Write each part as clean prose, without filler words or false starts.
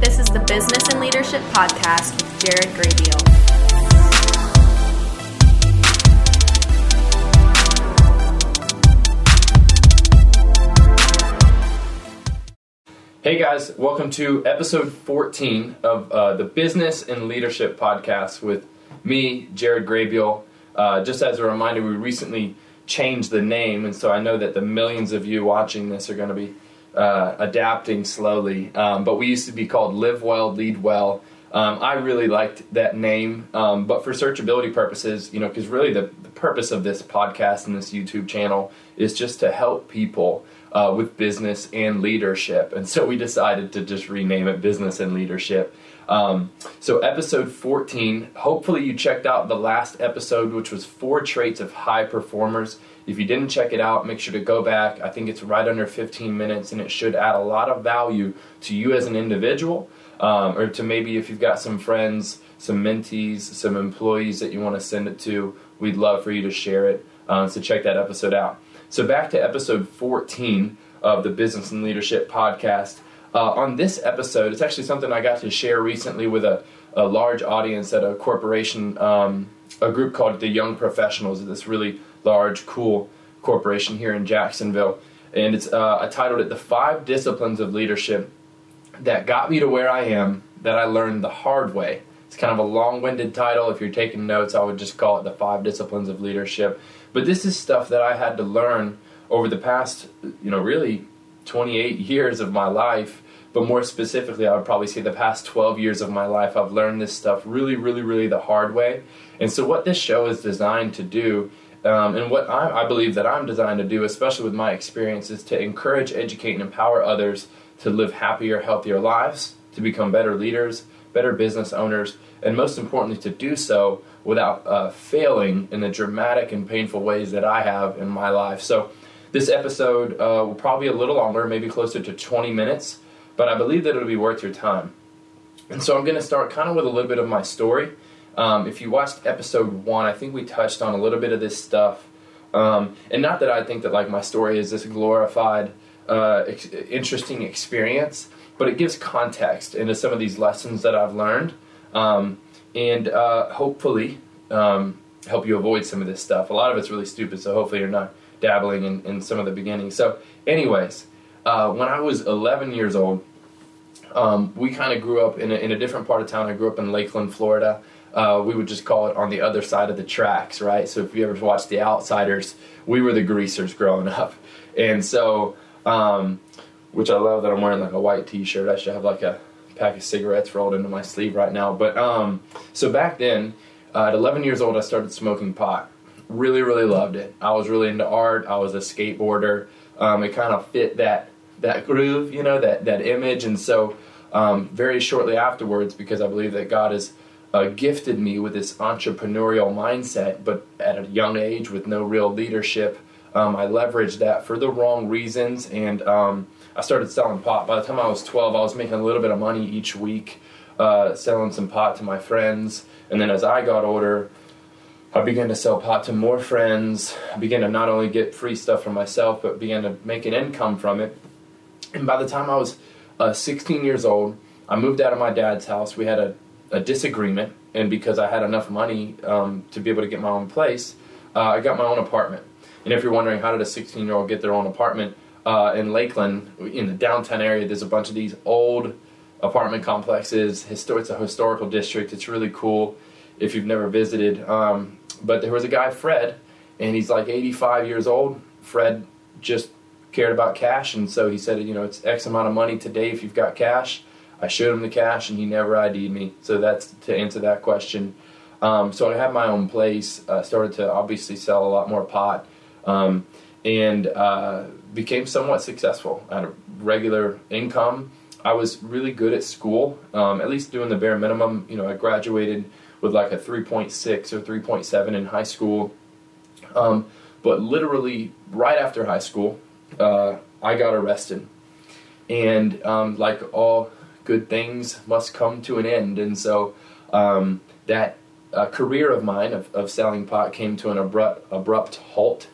This is the Business and Leadership Podcast with Jared Grabeel. Hey guys, welcome to episode 14 of the Business and Leadership Podcast with me, Jared Grabeel. Just as a reminder, we recently changed the name, and so I know that the millions of you watching this are going to be adapting slowly, but we used to be called Live Well, Lead Well. I really liked that name, but for searchability purposes, you know, because really the purpose of this podcast and this YouTube channel is just to help people with business and leadership, and so we decided to just rename it Business and Leadership. So episode 14, hopefully you checked out the last episode, which was 4 traits of high performers. If you didn't check it out, make sure to go back. I think it's right under 15 minutes, and it should add a lot of value to you as an individual, or to maybe if you've got some friends, some mentees, some employees that you want to send it to. We'd love for you to share it, so check that episode out. So back to episode 14 of the Business and Leadership Podcast. On this episode, it's actually something I got to share recently with a large audience at a corporation, a group called the Young Professionals, this really large, cool corporation here in Jacksonville, and it's I titled it "The 5 Disciplines of Leadership That Got Me to Where I Am That I Learned the Hard Way." It's kind of a long-winded title. If you're taking notes, I would just call it "The 5 Disciplines of Leadership." But this is stuff that I had to learn over the past, you know, really 28 years of my life, but more specifically, I would probably say the past 12 years of my life. I've learned this stuff really the hard way. And so what this show is designed to do, and what I believe that I'm designed to do, especially with my experience, is to encourage, educate, and empower others to live happier, healthier lives, to become better leaders, better business owners, and most importantly, to do so without failing in the dramatic and painful ways that I have in my life. So this episode will probably be a little longer, maybe closer to 20 minutes, but I believe that it'll be worth your time. And so I'm going to start kind of with a little bit of my story. If you watched episode 1, I think we touched on a little bit of this stuff. And not that I think that like my story is this glorified, interesting experience, but it gives context into some of these lessons that I've learned, and hopefully help you avoid some of this stuff. A lot of it's really stupid, so hopefully you're not dabbling in some of the beginning. So anyways, when I was 11 years old, we kind of grew up in a different part of town. I grew up in Lakeland, Florida. We would just call it on the other side of the tracks, right? So if you ever watched The Outsiders, we were the greasers growing up. And so, which I love that I'm wearing like a white t-shirt. I should have like a pack of cigarettes rolled into my sleeve right now. But so back then, at 11 years old, I started smoking pot. Really loved it. I was really into art. I was a skateboarder. It kind of fit that groove, you know, that image. And so very shortly afterwards, because I believe that God is gifted me with this entrepreneurial mindset, but at a young age with no real leadership, I leveraged that for the wrong reasons, and I started selling pot. By the time I was 12, I was making a little bit of money each week, selling some pot to my friends, and then as I got older, I began to sell pot to more friends. I began to not only get free stuff for myself, but began to make an income from it, and by the time I was 16 years old, I moved out of my dad's house. We had a disagreement, and because I had enough money to be able to get my own place, I got my own apartment. And if you're wondering how did a 16-year-old get their own apartment, in Lakeland, in the downtown area, there's a bunch of these old apartment complexes. It's a historical district. It's really cool if you've never visited. But there was a guy, Fred, and he's like 85 years old. Fred just cared about cash, and so he said, you know, it's X amount of money today if you've got cash. I showed him the cash, and he never ID'd me. So that's to answer that question. So I had my own place. I started to obviously sell a lot more pot, and became somewhat successful. I had a regular income. I was really good at school, at least doing the bare minimum. You know, I graduated with like a 3.6 or 3.7 in high school. But literally right after high school, I got arrested. And like all good things must come to an end, and so that career of mine of selling pot came to an abrupt halt,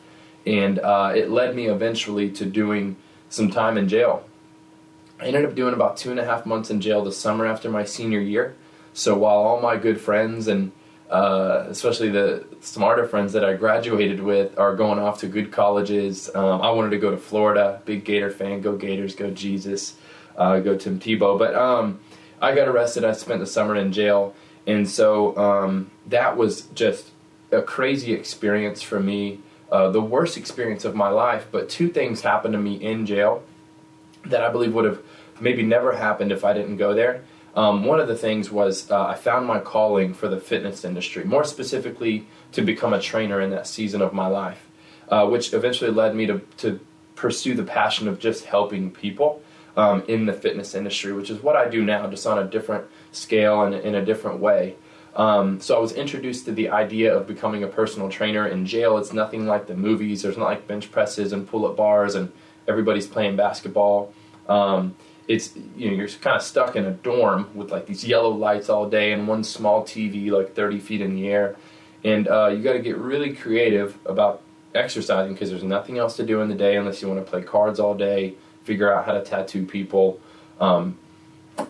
and it led me eventually to doing some time in jail. I ended up doing about 2.5 months in jail the summer after my senior year. So while all my good friends and especially the smarter friends that I graduated with are going off to good colleges, I wanted to go to Florida, big Gator fan, go Gators, go Jesus, go Tim Tebow. But I got arrested. I spent the summer in jail. And so that was just a crazy experience for me, the worst experience of my life. But two things happened to me in jail that I believe would have maybe never happened if I didn't go there. One of the things was I found my calling for the fitness industry, more specifically to become a trainer in that season of my life, which eventually led me to pursue the passion of just helping people in the fitness industry, which is what I do now, just on a different scale and in a different way. So I was introduced to the idea of becoming a personal trainer in jail. It's nothing like the movies. There's not like bench presses and pull-up bars and everybody's playing basketball. It's, you know, you're kind of stuck in a dorm with like these yellow lights all day and one small TV like 30 feet in the air. And you got to get really creative about exercising because there's nothing else to do in the day unless you want to play cards all day, figure out how to tattoo people,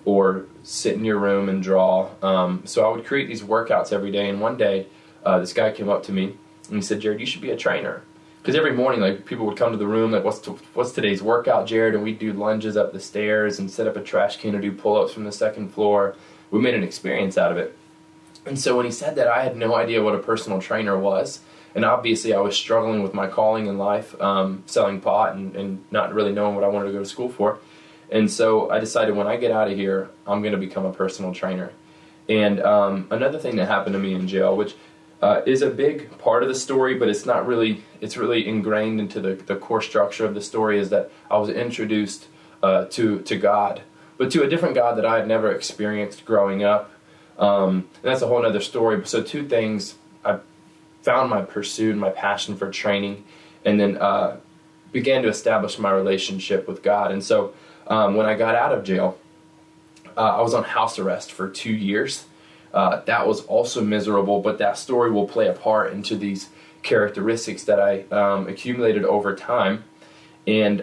or sit in your room and draw. So I would create these workouts every day. And one day this guy came up to me and he said, "Jared, you should be a trainer." Because every morning, like, people would come to the room, like, what's today's workout, Jared? And we'd do lunges up the stairs and set up a trash can to do pull-ups from the second floor. We made an experience out of it. And so when he said that, I had no idea what a personal trainer was. And obviously, I was struggling with my calling in life, selling pot and not really knowing what I wanted to go to school for. And so I decided when I get out of here, I'm going to become a personal trainer. And another thing that happened to me in jail, which is a big part of the story, but it's not really, it's really ingrained into the core structure of the story, is that I was introduced to God, but to a different God that I had never experienced growing up. And that's a whole other story. So two things: I found my pursuit, my passion for training, and then began to establish my relationship with God. And so when I got out of jail, I was on house arrest for 2 years. That was also miserable, but that story will play a part into these characteristics that I accumulated over time. And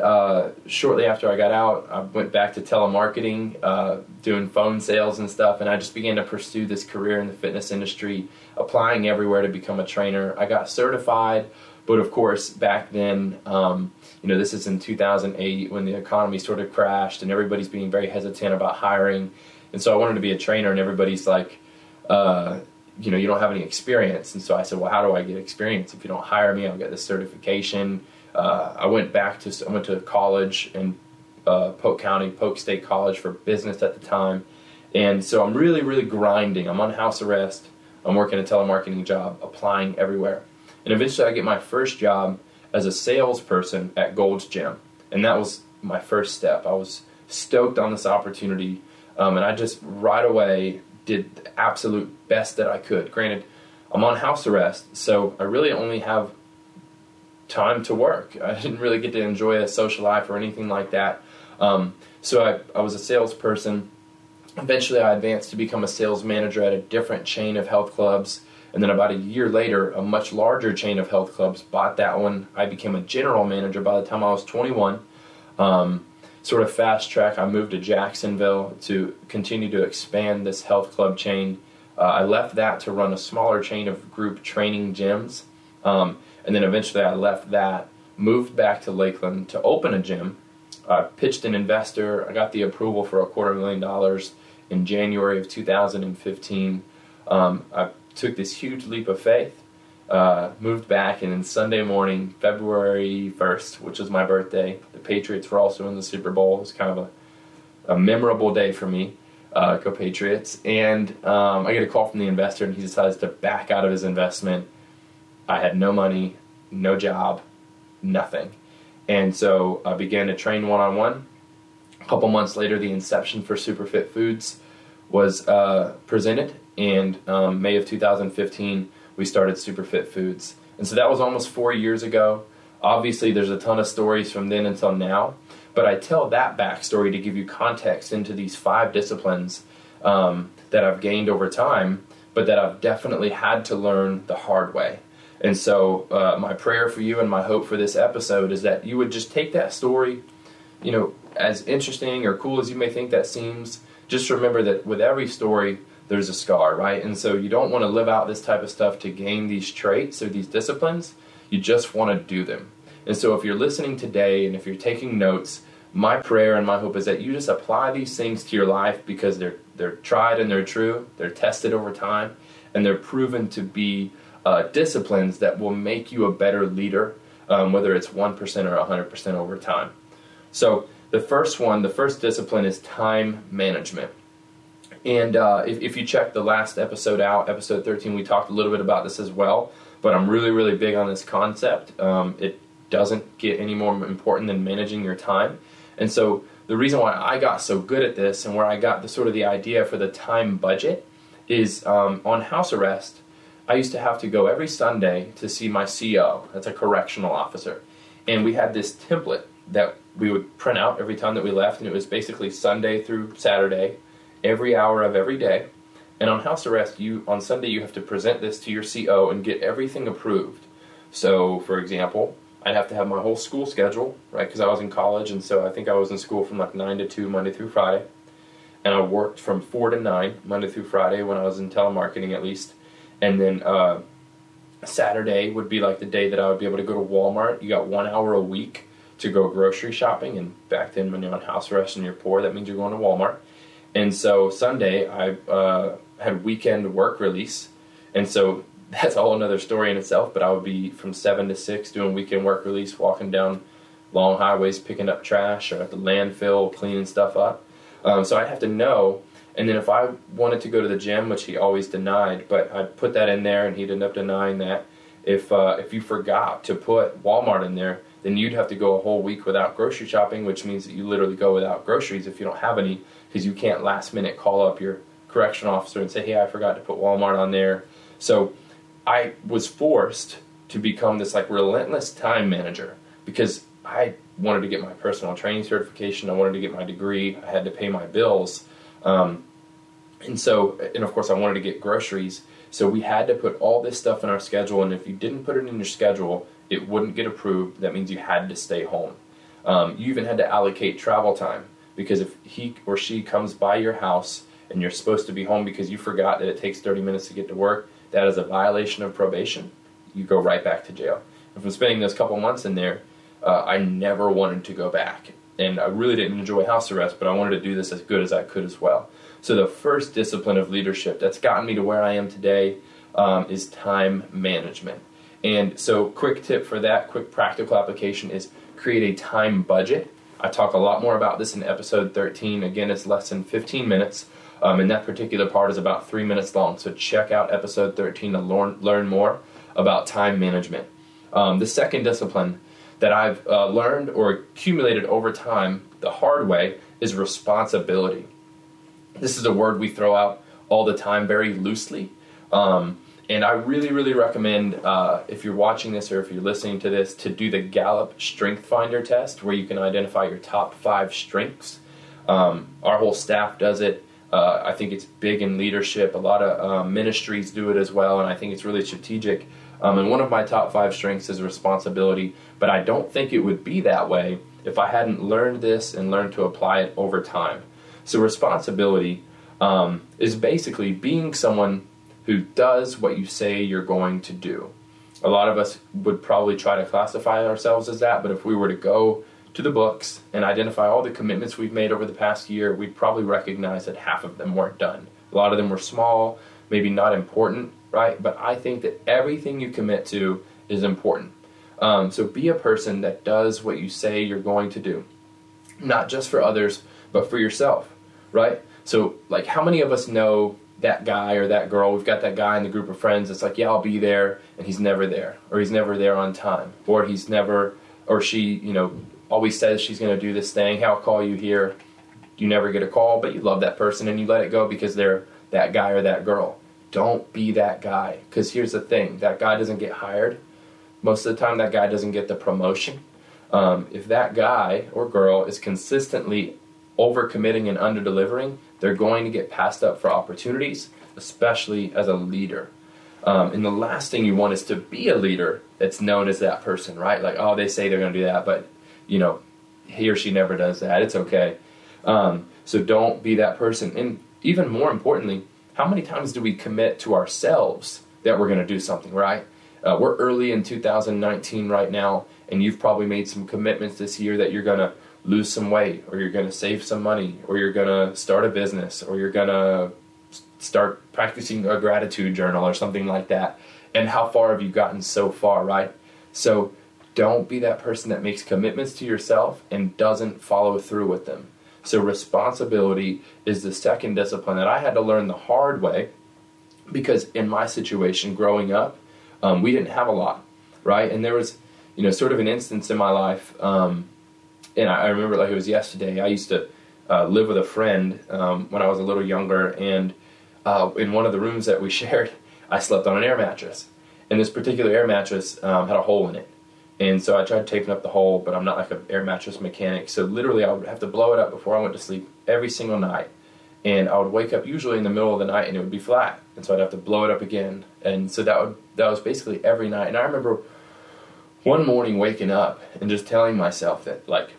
shortly after I got out, I went back to telemarketing, doing phone sales and stuff, and I just began to pursue this career in the fitness industry, applying everywhere to become a trainer. I got certified, but of course, back then, you know, this is in 2008 when the economy sort of crashed and everybody's being very hesitant about hiring. And so I wanted to be a trainer, and everybody's like, you know, you don't have any experience. And so I said, well, how do I get experience? If you don't hire me, I'll get this certification. I went to college in Polk County, Polk State College for business at the time. And so I'm really, really grinding. I'm on house arrest. I'm working a telemarketing job, applying everywhere. And eventually I get my first job as a salesperson at Gold's Gym. And that was my first step. I was stoked on this opportunity. And I just right away did the absolute best that I could. Granted, I'm on house arrest, so I really only have time to work. I didn't really get to enjoy a social life or anything like that. So I was a salesperson. Eventually, I advanced to become a sales manager at a different chain of health clubs. And then about a year later, a much larger chain of health clubs bought that one. I became a general manager by the time I was 21. Sort of fast track, I moved to Jacksonville to continue to expand this health club chain. I left that to run a smaller chain of group training gyms. And then eventually I left that, moved back to Lakeland to open a gym. I pitched an investor. I got the approval for $250,000 in January of 2015. I took this huge leap of faith, moved back, and then Sunday morning, February 1st, which was my birthday, the Patriots were also in the Super Bowl. It was kind of a memorable day for me, go Patriots. And I get a call from the investor, and he decides to back out of his investment. I had no money, no job, nothing. And so I began to train one-on-one. A couple months later, the inception for Superfit Foods was presented, and May of 2015, we started Superfit Foods. And so that was almost 4 years ago. Obviously, there's a ton of stories from then until now, but I tell that backstory to give you context into these 5 disciplines that I've gained over time, but that I've definitely had to learn the hard way. And so my prayer for you and my hope for this episode is that you would just take that story, you know, as interesting or cool as you may think that seems, just remember that with every story, there's a scar, right? And so you don't want to live out this type of stuff to gain these traits or these disciplines. You just want to do them. And so if you're listening today and if you're taking notes, my prayer and my hope is that you just apply these things to your life, because they're tried and they're true, they're tested over time, and they're proven to be disciplines that will make you a better leader, whether it's 1% or 100% over time. So the first one, the first discipline is time management. And if you check the last episode out, episode 13, we talked a little bit about this as well, but I'm really, really big on this concept. It doesn't get any more important than managing your time. And so the reason why I got so good at this and where I got the sort of the idea for the time budget is on house arrest, I used to have to go every Sunday to see my CO, that's a correctional officer. And we had this template that we would print out every time that we left, and it was basically Sunday through Saturday, every hour of every day. And on house arrest, on Sunday you have to present this to your CO and get everything approved. So, for example, I'd have to have my whole school schedule, right, because I was in college, and so I think I was in school from like 9 to 2 Monday through Friday, and I worked from 4 to 9 Monday through Friday when I was in telemarketing at least, and then Saturday would be like the day that I would be able to go to Walmart. You got 1 hour a week to go grocery shopping, and back then when you're on house arrest and you're poor, that means you're going to Walmart. And so Sunday I had weekend work release, and so that's all another story in itself, but I would be from 7 to 6 doing weekend work release, walking down long highways, picking up trash, or at the landfill, cleaning stuff up. So I'd have to know, and then if I wanted to go to the gym, which he always denied, but I'd put that in there and he'd end up denying that. If you forgot to put Walmart in there, then you'd have to go a whole week without grocery shopping, which means that you literally go without groceries if you don't have any, because you can't last minute call up your correction officer and say, hey, I forgot to put Walmart on there. So I was forced to become this like relentless time manager because I wanted to get my personal training certification. I wanted to get my degree. I had to pay my bills. And of course I wanted to get groceries. So we had to put all this stuff in our schedule. And if you didn't put it in your schedule, it wouldn't get approved. That means you had to stay home. You even had to allocate travel time, because if he or she comes by your house and you're supposed to be home because you forgot that it takes 30 minutes to get to work, that is a violation of probation. You go right back to jail. And from spending those couple months in there, I never wanted to go back. And I really didn't enjoy house arrest, but I wanted to do this as good as I could as well. So the first discipline of leadership that's gotten me to where I am today is time management. And so quick tip for that, quick practical application is create a time budget. I talk a lot more about this in episode 13. Again, it's less than 15 minutes, and that particular part is about 3 minutes long. So check out episode 13 to learn more about time management. The second discipline that I've learned or accumulated over time the hard way is responsibility. This is a word we throw out all the time very loosely, and I really, really recommend if you're watching this or if you're listening to this to do the Gallup Strength Finder test, where you can identify your top 5 strengths. Our whole staff does it. I think it's big in leadership. A lot of ministries do it as well, and I think it's really strategic. And one of my top 5 strengths is responsibility, but I don't think it would be that way if I hadn't learned this and learned to apply it over time. So responsibility is basically being someone who does what you say you're going to do. A lot of us would probably try to classify ourselves as that, but if we were to go to the books and identify all the commitments we've made over the past year, we'd probably recognize that half of them weren't done. A lot of them were small, maybe not important, right? But I think that everything you commit to is important. So be a person that does what you say you're going to do, not just for others, but for yourself, right? So, like, how many of us know that guy or that girl? We've got that guy in the group of friends that's like, yeah, I'll be there, and he's never there, or he's never there on time, or he's never, or she, you know, always says she's going to do this thing, hey, I'll call you here. You never get a call, but you love that person, and you let it go because they're that guy or that girl. Don't be that guy, because here's the thing. That guy doesn't get hired. Most of the time, that guy doesn't get the promotion. If that guy or girl is consistently overcommitting and underdelivering, they're going to get passed up for opportunities, especially as a leader. And the last thing you want is to be a leader that's known as that person, right? Like, oh, they say they're going to do that, but, you know, he or she never does that. It's okay. So don't be that person. And even more importantly, how many times do we commit to ourselves that we're going to do something, right? We're early in 2019 right now, and you've probably made some commitments this year that you're going to lose some weight, or you're going to save some money, or you're going to start a business, or you're going to start practicing a gratitude journal or something like that. And how far have you gotten so far, right? So don't be that person that makes commitments to yourself and doesn't follow through with them. So responsibility is the second discipline that I had to learn the hard way, because in my situation growing up, we didn't have a lot, right? And there was, you know, sort of an instance in my life, and I remember like it was yesterday. I used to live with a friend when I was a little younger, and in one of the rooms that we shared, I slept on an air mattress. And this particular air mattress had a hole in it. And so I tried taping up the hole, but I'm not like an air mattress mechanic. So literally I would have to blow it up before I went to sleep every single night. And I would wake up usually in the middle of the night and it would be flat. And so I'd have to blow it up again. And so that was basically every night. And I remember one morning waking up and just telling myself that, like,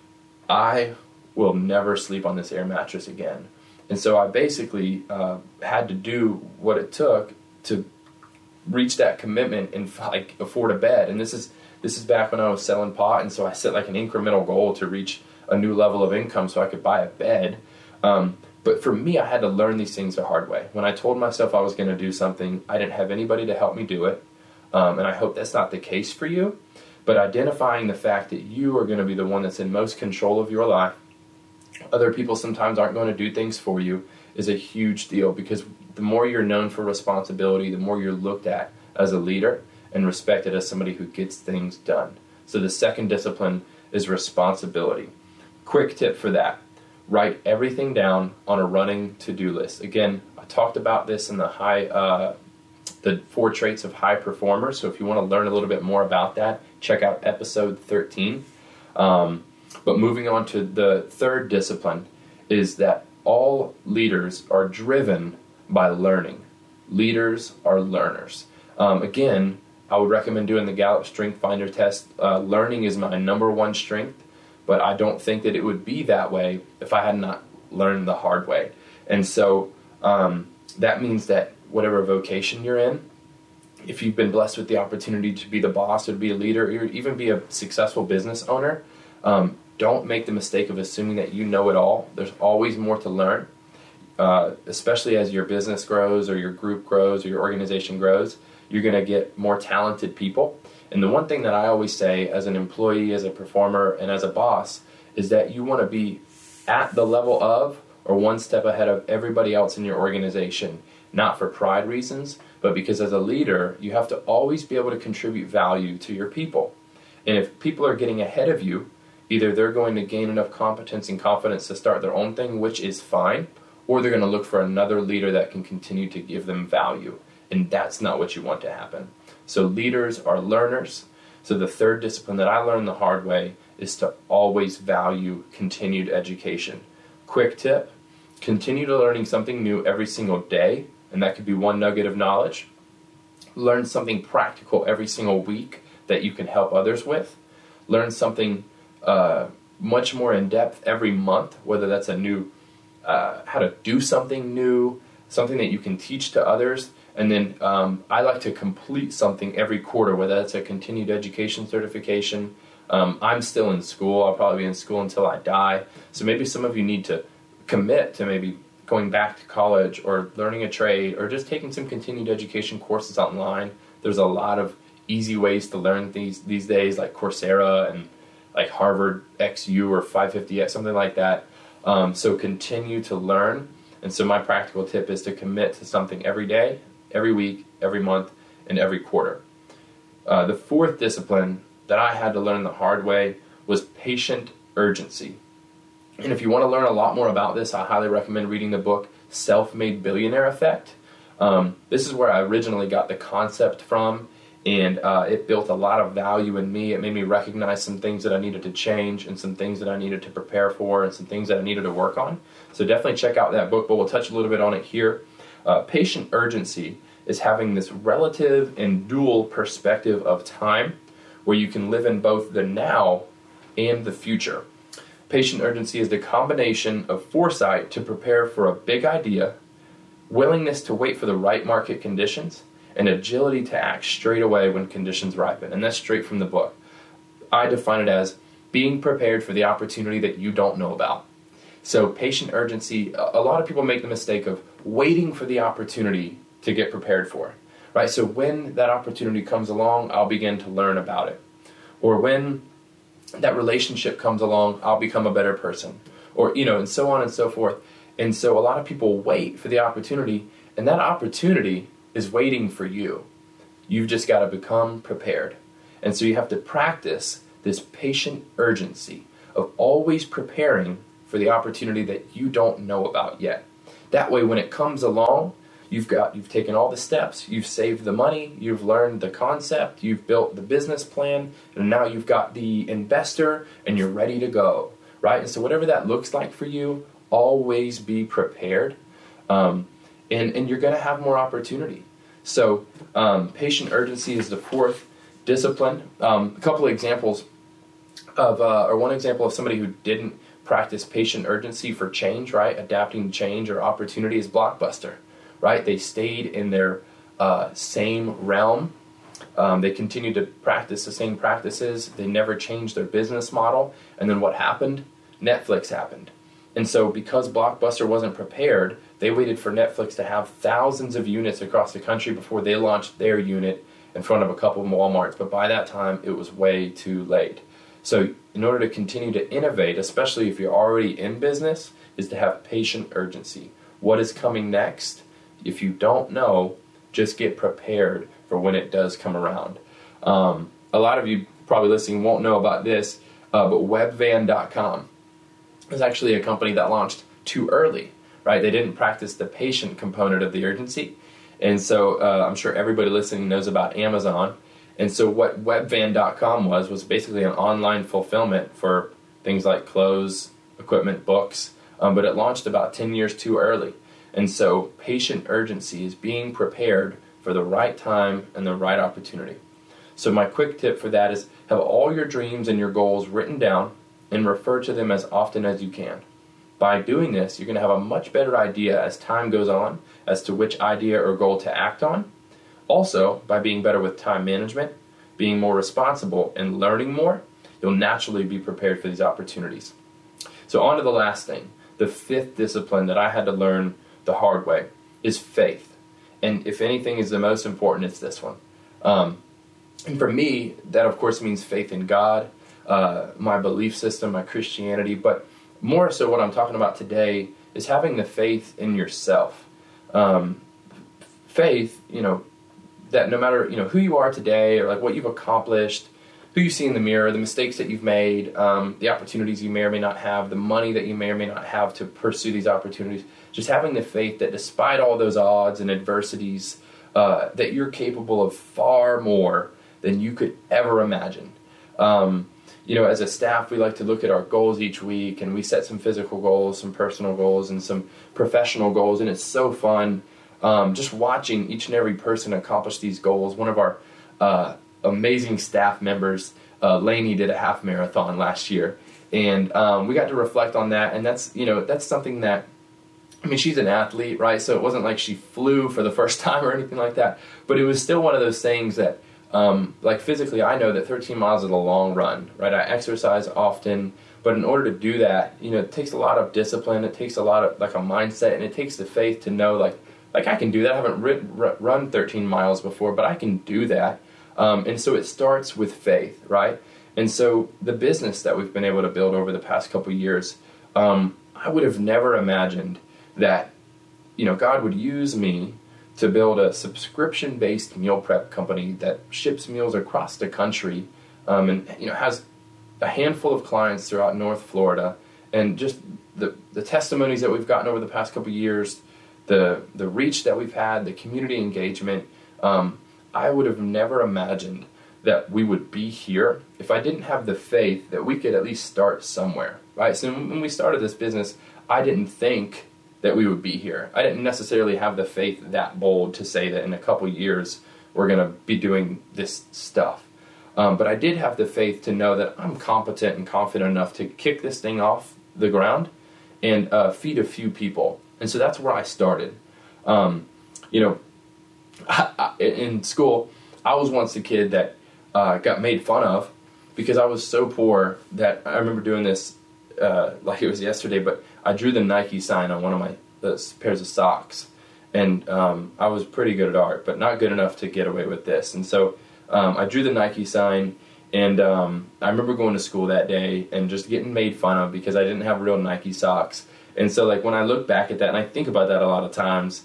I will never sleep on this air mattress again. And so I basically had to do what it took to reach that commitment and, like, afford a bed. And this is back when I was selling pot, and so I set like an incremental goal to reach a new level of income so I could buy a bed. But for me, I had to learn these things the hard way. When I told myself I was going to do something, I didn't have anybody to help me do it, and I hope that's not the case for you. But identifying the fact that you are going to be the one that's in most control of your life, other people sometimes aren't going to do things for you, is a huge deal, because the more you're known for responsibility, the more you're looked at as a leader and respected as somebody who gets things done. So the second discipline is responsibility. Quick tip for that: write everything down on a running to-do list. Again, I talked about this in the 4 traits of high performers. So if you want to learn a little bit more about that, check out episode 13. But moving on to the third discipline is that all leaders are driven by learning. Leaders are learners. Again, I would recommend doing the Gallup Strength Finder test. Learning is my number one strength, but I don't think that it would be that way if I had not learned the hard way. And so that means that whatever vocation you're in, if you've been blessed with the opportunity to be the boss or to be a leader or even be a successful business owner, don't make the mistake of assuming that you know it all. There's always more to learn, especially as your business grows or your group grows or your organization grows. You're going to get more talented people. And the one thing that I always say as an employee, as a performer, and as a boss is that you want to be at the level of or one step ahead of everybody else in your organization, not for pride reasons, but because as a leader, you have to always be able to contribute value to your people. And if people are getting ahead of you, either they're going to gain enough competence and confidence to start their own thing, which is fine, or they're going to look for another leader that can continue to give them value. And that's not what you want to happen. So leaders are learners. So the third discipline that I learned the hard way is to always value continued education. Quick tip: continue to learning something new every single day, and that could be one nugget of knowledge. Learn something practical every single week that you can help others with. Learn something much more in depth every month, whether that's a new, how to do something new, something that you can teach to others. And then I like to complete something every quarter, whether that's a continued education certification. I'm still in school. I'll probably be in school until I die. So maybe some of you need to commit to maybe going back to college or learning a trade or just taking some continued education courses online. There's a lot of easy ways to learn these days, like Coursera and like Harvard XU or 550X, something like that. So continue to learn. And so my practical tip is to commit to something every day, every week, every month, and every quarter. The fourth discipline that I had to learn the hard way was patient urgency. And if you want to learn a lot more about this, I highly recommend reading the book Self-Made Billionaire Effect. This is where I originally got the concept from, and it built a lot of value in me. It made me recognize some things that I needed to change and some things that I needed to prepare for and some things that I needed to work on. So definitely check out that book, but we'll touch a little bit on it here. Patient urgency is having this relative and dual perspective of time where you can live in both the now and the future. Patient urgency is the combination of foresight to prepare for a big idea, willingness to wait for the right market conditions, and agility to act straight away when conditions ripen. And that's straight from the book. I define it as being prepared for the opportunity that you don't know about. So patient urgency, a lot of people make the mistake of waiting for the opportunity to get prepared for, right? So when that opportunity comes along, I'll begin to learn about it. Or when that relationship comes along, I'll become a better person. Or, you know, and so on and so forth. And so a lot of people wait for the opportunity, and that opportunity is waiting for you. You've just got to become prepared. And so you have to practice this patient urgency of always preparing for the opportunity that you don't know about yet. That way, when it comes along, you've taken all the steps, you've saved the money, you've learned the concept, you've built the business plan, and now you've got the investor and you're ready to go, right? And so whatever that looks like for you, always be prepared. And you're going to have more opportunity. So patient urgency is the fourth discipline. A couple of examples of, or one example of somebody who didn't practice patient urgency for change, right? Adapting change or opportunity is Blockbuster, right? They stayed in their same realm. They continued to practice the same practices. They never changed their business model. And then what happened? Netflix happened. And so because Blockbuster wasn't prepared, they waited for Netflix to have thousands of units across the country before they launched their unit in front of a couple of Walmarts. But by that time, it was way too late. So in order to continue to innovate, especially if you're already in business, is to have patient urgency. What is coming next? If you don't know, just get prepared for when it does come around. A lot of you probably listening won't know about this, but webvan.com is actually a company that launched too early. Right? They didn't practice the patient component of the urgency. And so I'm sure everybody listening knows about Amazon. And so what webvan.com was basically an online fulfillment for things like clothes, equipment, books. But it launched about 10 years too early. And so patient urgency is being prepared for the right time and the right opportunity. So my quick tip for that is have all your dreams and your goals written down and refer to them as often as you can. By doing this, you're going to have a much better idea as time goes on as to which idea or goal to act on. Also, by being better with time management, being more responsible, and learning more, you'll naturally be prepared for these opportunities. So on to the last thing. The fifth discipline that I had to learn the hard way is faith. And if anything is the most important, it's this one. And for me, that of course means faith in God, my belief system, my Christianity, but more so what I'm talking about today is having the faith in yourself. Faith, you know, that no matter, you know, who you are today or like what you've accomplished, who you see in the mirror, the mistakes that you've made, the opportunities you may or may not have, the money that you may or may not have to pursue these opportunities, just having the faith that despite all those odds and adversities, that you're capable of far more than you could ever imagine. You know, as a staff, we like to look at our goals each week, and we set some physical goals, some personal goals, and some professional goals, and it's so fun just watching each and every person accomplish these goals. One of our amazing staff members, Lainey, did a half marathon last year, and we got to reflect on that, and that's, you know, that's something that, I mean, she's an athlete, right, so it wasn't like she flew for the first time or anything like that, but it was still one of those things that, like physically, I know that 13 miles is a long run, right? I exercise often, but in order to do that, you know, it takes a lot of discipline. It takes a lot of like a mindset, and it takes the faith to know like I can do that. I haven't run 13 miles before, but I can do that. And so it starts with faith, right? And so the business that we've been able to build over the past couple of years, I would have never imagined that, you know, God would use me to build a subscription-based meal prep company that ships meals across the country, and you know has a handful of clients throughout North Florida, and just the testimonies that we've gotten over the past couple of years, the reach that we've had, the community engagement. I would have never imagined that we would be here if I didn't have the faith that we could at least start somewhere, right? So when we started this business, I didn't think that we would be here. I didn't necessarily have the faith that bold to say that in a couple years we're going to be doing this stuff. But I did have the faith to know that I'm competent and confident enough to kick this thing off the ground and feed a few people. And so that's where I started. In school, I was once the kid that got made fun of because I was so poor that I remember doing this like it was yesterday, but I drew the Nike sign on one of my pairs of socks. And I was pretty good at art, but not good enough to get away with this. And so I drew the Nike sign, and I remember going to school that day and just getting made fun of because I didn't have real Nike socks. And so, like, when I look back at that, and I think about that a lot of times,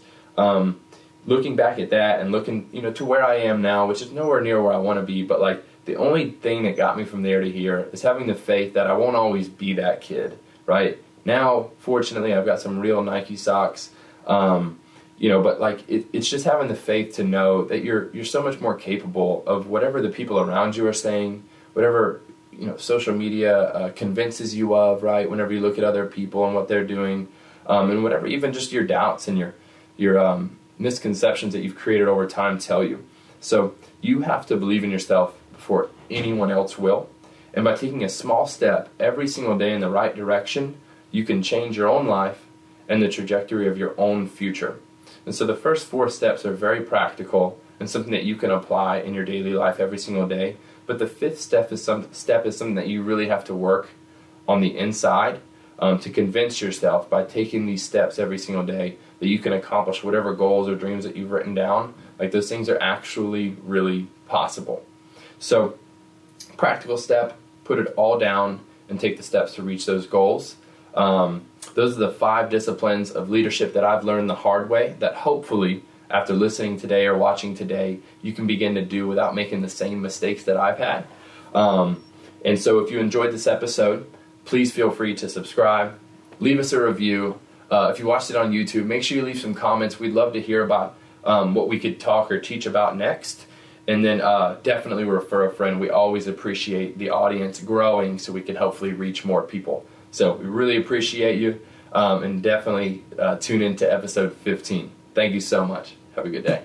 looking back at that and looking, to where I am now, which is nowhere near where I want to be, but, like, the only thing that got me from there to here is having the faith that I won't always be that kid, right? Now, fortunately, I've got some real Nike socks, but, like, it's just having the faith to know that you're so much more capable of whatever the people around you are saying, whatever, social media convinces you of, right, whenever you look at other people and what they're doing, and whatever even just your doubts and your misconceptions that you've created over time tell you. So you have to believe in yourself before anyone else will. And by taking a small step every single day in the right direction, you can change your own life and the trajectory of your own future. And so the first 4 steps are very practical and something that you can apply in your daily life every single day. But the 5th step is something that you really have to work on the inside to convince yourself by taking these steps every single day that you can accomplish whatever goals or dreams that you've written down. Like, those things are actually really possible. So, practical step, put it all down and take the steps to reach those goals. Those are the 5 disciplines of leadership that I've learned the hard way that hopefully, after listening today or watching today, you can begin to do without making the same mistakes that I've had. And so if you enjoyed this episode, please feel free to subscribe. Leave us a review. If you watched it on YouTube, make sure you leave some comments. We'd love to hear about what we could talk or teach about next. And then definitely refer a friend. We always appreciate the audience growing so we can hopefully reach more people. So we really appreciate you, and definitely tune in to episode 15. Thank you so much. Have a good day.